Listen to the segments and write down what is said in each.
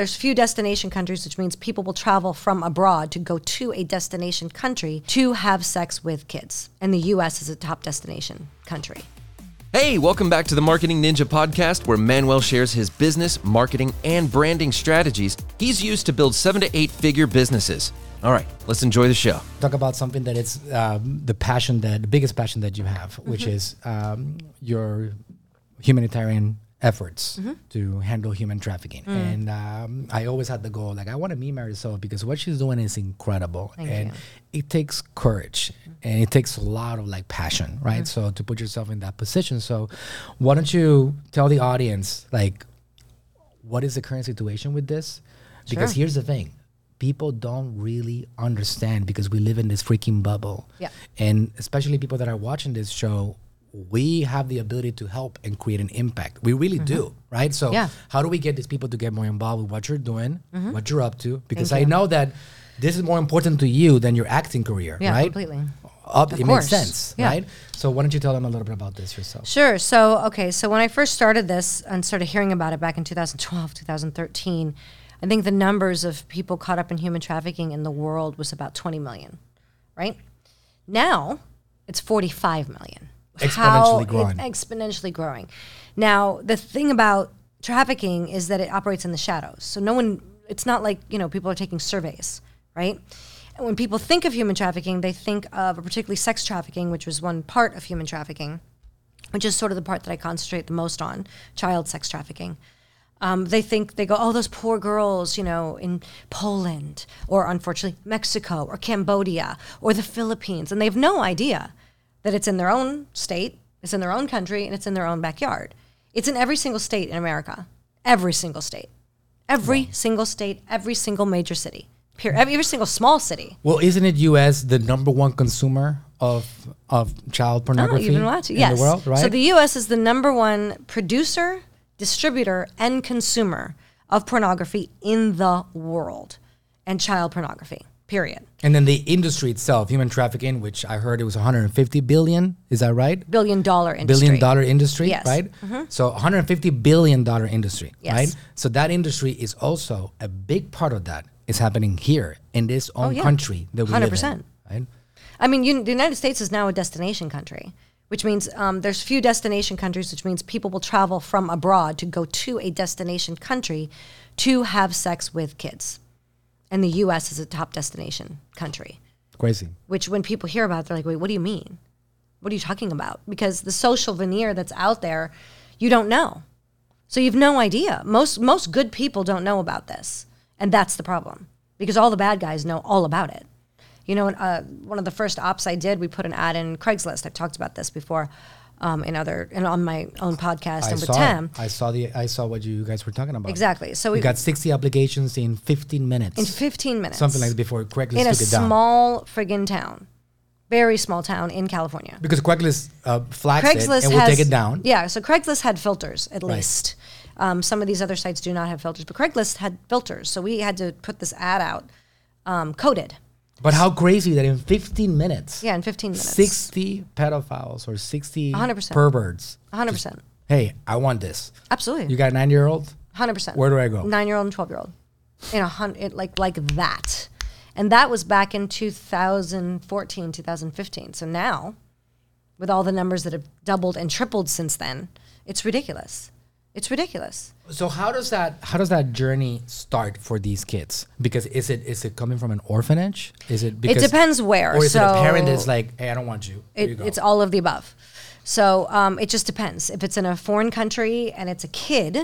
There's few destination countries, which means people will travel from abroad to go to a destination country to have sex with kids. And the U.S. is a top destination country. Hey, welcome back to the Marketing Ninja podcast, where Manuel shares his business, marketing, and branding strategies he's used to build 7 to 8 figure businesses. All right, let's enjoy the show. Talk about something that it's the biggest passion that you have, which is your humanitarian efforts to handle human trafficking. And I always had the goal, like, I want to meet Marisol because what she's doing is incredible. Thank you. It takes courage and it takes a lot of passion, right? So to put yourself in that position. So why don't you tell the audience, what is the current situation with this? Because here's the thing. People don't really understand because we live in this freaking bubble. Yeah. And especially people that are watching this show, we have the ability to help and create an impact. We really do, right? So how do we get these people to get more involved with what you're doing, what you're up to? Because I know that this is more important to you than your acting career, right? Yeah, completely. It makes sense, right? So why don't you tell them a little bit about this yourself? Sure. So, so when I first started this and started hearing about it back in 2012, 2013, I think the numbers of people caught up in human trafficking in the world was about 20 million, right? Now, it's 45 million. Exponentially growing. Now, the thing about trafficking is that it operates in the shadows. So it's not like, people are taking surveys, right? And when people think of human trafficking, they think of particularly sex trafficking, which was one part of human trafficking, which is sort of the part that I concentrate the most on, child sex trafficking. They go, oh, those poor girls, in Poland or unfortunately Mexico or Cambodia or the Philippines. And they have no idea that it's in their own state, it's in their own country, and it's in their own backyard. It's in every single state in America. Every single state. Every single state, every single major city. Every single small city. Well, isn't it U.S. the number one consumer of child pornography in the world, right? So the U.S. is the number one producer, distributor, and consumer of pornography in the world, and child pornography. Period. And then the industry itself, human trafficking, which I heard it was $150 billion. Is that right? $1 billion industry. $1 billion industry, yes. Right? So $150 billion industry, yes. Right? So that industry is also a big part of that is happening here in this own country that we 100%. Live in. Right? I mean, the United States is now a destination country, which means there's few destination countries, which means people will travel from abroad to go to a destination country to have sex with kids. And the U.S. is a top destination country. Crazy. Which when people hear about it, they're like, wait, what do you mean? What are you talking about? Because the social veneer that's out there, you don't know. So you've no idea. Most good people don't know about this. And that's the problem. Because all the bad guys know all about it. One of the first ops I did, we put an ad in Craigslist. I've talked about this before. And on my own podcast I saw what you guys were talking about. Exactly. So we got 60 applications in 15 minutes. Something like before Craigslist took it down. In a small friggin' town. Very small town in California. Because Craigslist flags it and will take it down. Yeah, so Craigslist had filters at least. Some of these other sites do not have filters, but Craigslist had filters. So we had to put this ad out coded. But how crazy that in 15 minutes. Yeah, in 15 minutes. 60 pedophiles or 60 100%. Perverts. 100%. Just, hey, I want this. Absolutely. You got a 9-year-old? 100%. Where do I go? 9-year-old and 12-year-old. Like that. And that was back in 2014, 2015. So now, with all the numbers that have doubled and tripled since then, it's ridiculous. It's ridiculous. So how does that journey start for these kids? Because is it coming from an orphanage? Is it because it depends where. Or is it a parent that's like, hey, I don't want you. Here you go. It's all of the above. So it just depends. If it's in a foreign country and it's a kid,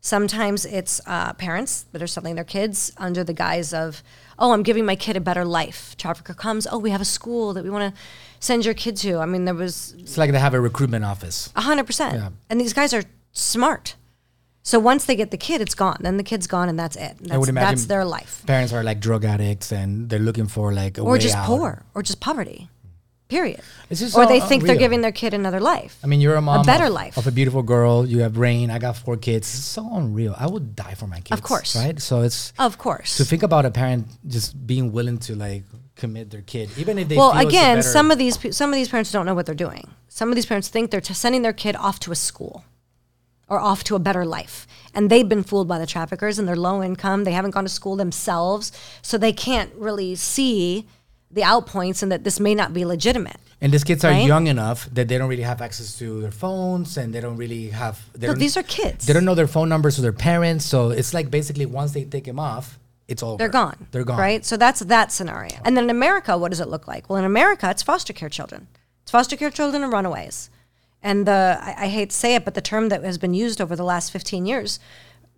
sometimes it's parents that are selling their kids under the guise of, oh, I'm giving my kid a better life. Trafficker comes, oh, we have a school that we want to send your kid to. I mean, it's like they have a recruitment office. 100%. Yeah. And these guys are smart. So once they get the kid, it's gone. Then the kid's gone and that's it. And that's their life. Parents are like drug addicts and they're looking for like a way out. Or just poor or just poverty, period. Or they think they're giving their kid another life. I mean, you're a mom of a beautiful girl. You have Rain. I got 4 kids. It's so unreal. I would die for my kids. Of course. Right? So it's. Of course. To think about a parent just being willing to commit their kid, even if they feel again, it's some of these parents don't know what they're doing. Some of these parents think they're sending their kid off to a school. are off to a better life. And they've been fooled by the traffickers, and they're low income. They haven't gone to school themselves, so they can't really see the outpoints and that this may not be legitimate. And these kids are young enough that they don't really have access to their phones, and they don't really have... these are kids. They don't know their phone numbers to their parents, so it's like basically once they take them off, it's over. They're gone. They're gone. Right? So that's that scenario. And then in America, what does it look like? Well, in America, it's foster care children. It's foster care children and runaways. And I hate to say it, but the term that has been used over the last 15 years,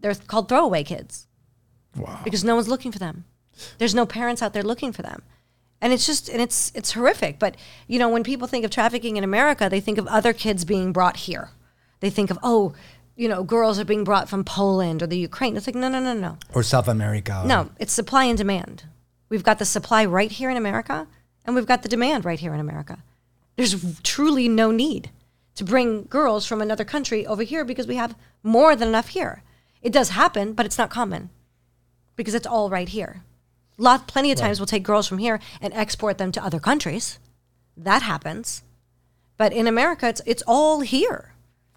they're called throwaway kids. Wow. Because no one's looking for them. There's no parents out there looking for them. And it's just, and it's horrific. But, you know, when people think of trafficking in America, they think of other kids being brought here. They think of, oh, you know, girls are being brought from Poland or the Ukraine. It's like, no, no, no, no. Or South America. No, it's supply and demand. We've got the supply right here in America, and we've got the demand right here in America. There's truly no need to bring girls from another country over here because we have more than enough here. It does happen, but it's not common because it's all right here. Plenty of times we'll take girls from here and export them to other countries. That happens. But in America, it's all here.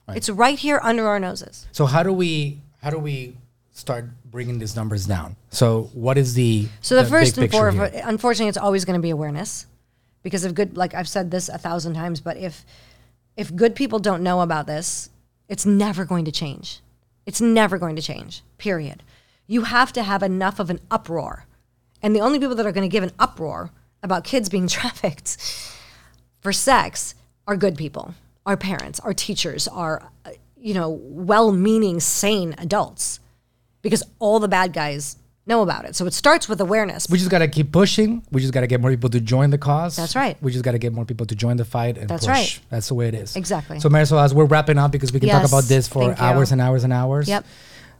Right. It's right here under our noses. So how do we start bringing these numbers down? So what is the the first and foremost, unfortunately, it's always going to be awareness because of good. Like I've said this 1,000 times, but if good people don't know about this, it's never going to change. It's never going to change. Period. You have to have enough of an uproar. And the only people that are going to give an uproar about kids being trafficked for sex are good people, our parents, our teachers, our, you know, well-meaning, sane adults, because all the bad guys know about it. So it starts with awareness. We just got to keep pushing. We just got to get more people to join the cause. That's right. We just got to get more people to join the fight and push. Right. That's the way it is. Exactly. So Marisol, as we're wrapping up, because we can talk about this for hours and hours and hours. Yep.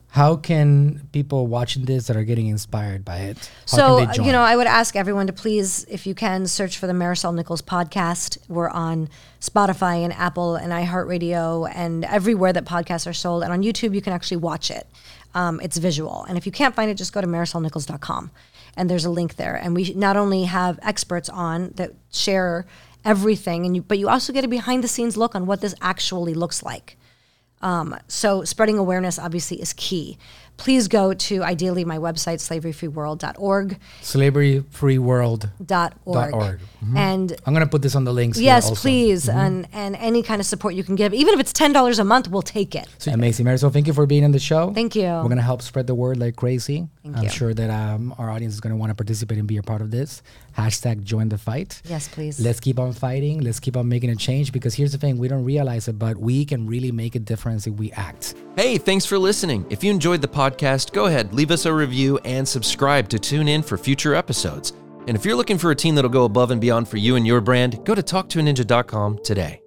How can people watching this that are getting inspired by it? So, you know, I would ask everyone to please, if you can, search for the Marisol Nichols podcast. We're on Spotify and Apple and iHeartRadio and everywhere that podcasts are sold. And on YouTube, you can actually watch it. It's visual. And if you can't find it, just go to MarisolNichols.com. And there's a link there. And we not only have experts on that share everything, but you also get a behind-the-scenes look on what this actually looks like. So spreading awareness obviously is key. Please go to ideally my website, slaveryfreeworld.org. Slaveryfreeworld.org. Mm-hmm. And I'm going to put this on the links. Yes, also. Please. Mm-hmm. And any kind of support you can give, even if it's $10 a month, we'll take it. So amazing. Marisol, thank you for being on the show. Thank you. We're going to help spread the word like crazy. I'm sure that our audience is going to want to participate and be a part of this. # join the fight. Yes, please. Let's keep on fighting. Let's keep on making a change, because here's the thing. We don't realize it, but we can really make a difference if we act. Hey, thanks for listening. If you enjoyed the podcast, go ahead, leave us a review and subscribe to tune in for future episodes. And if you're looking for a team that'll go above and beyond for you and your brand, go to talktoaninja.com today.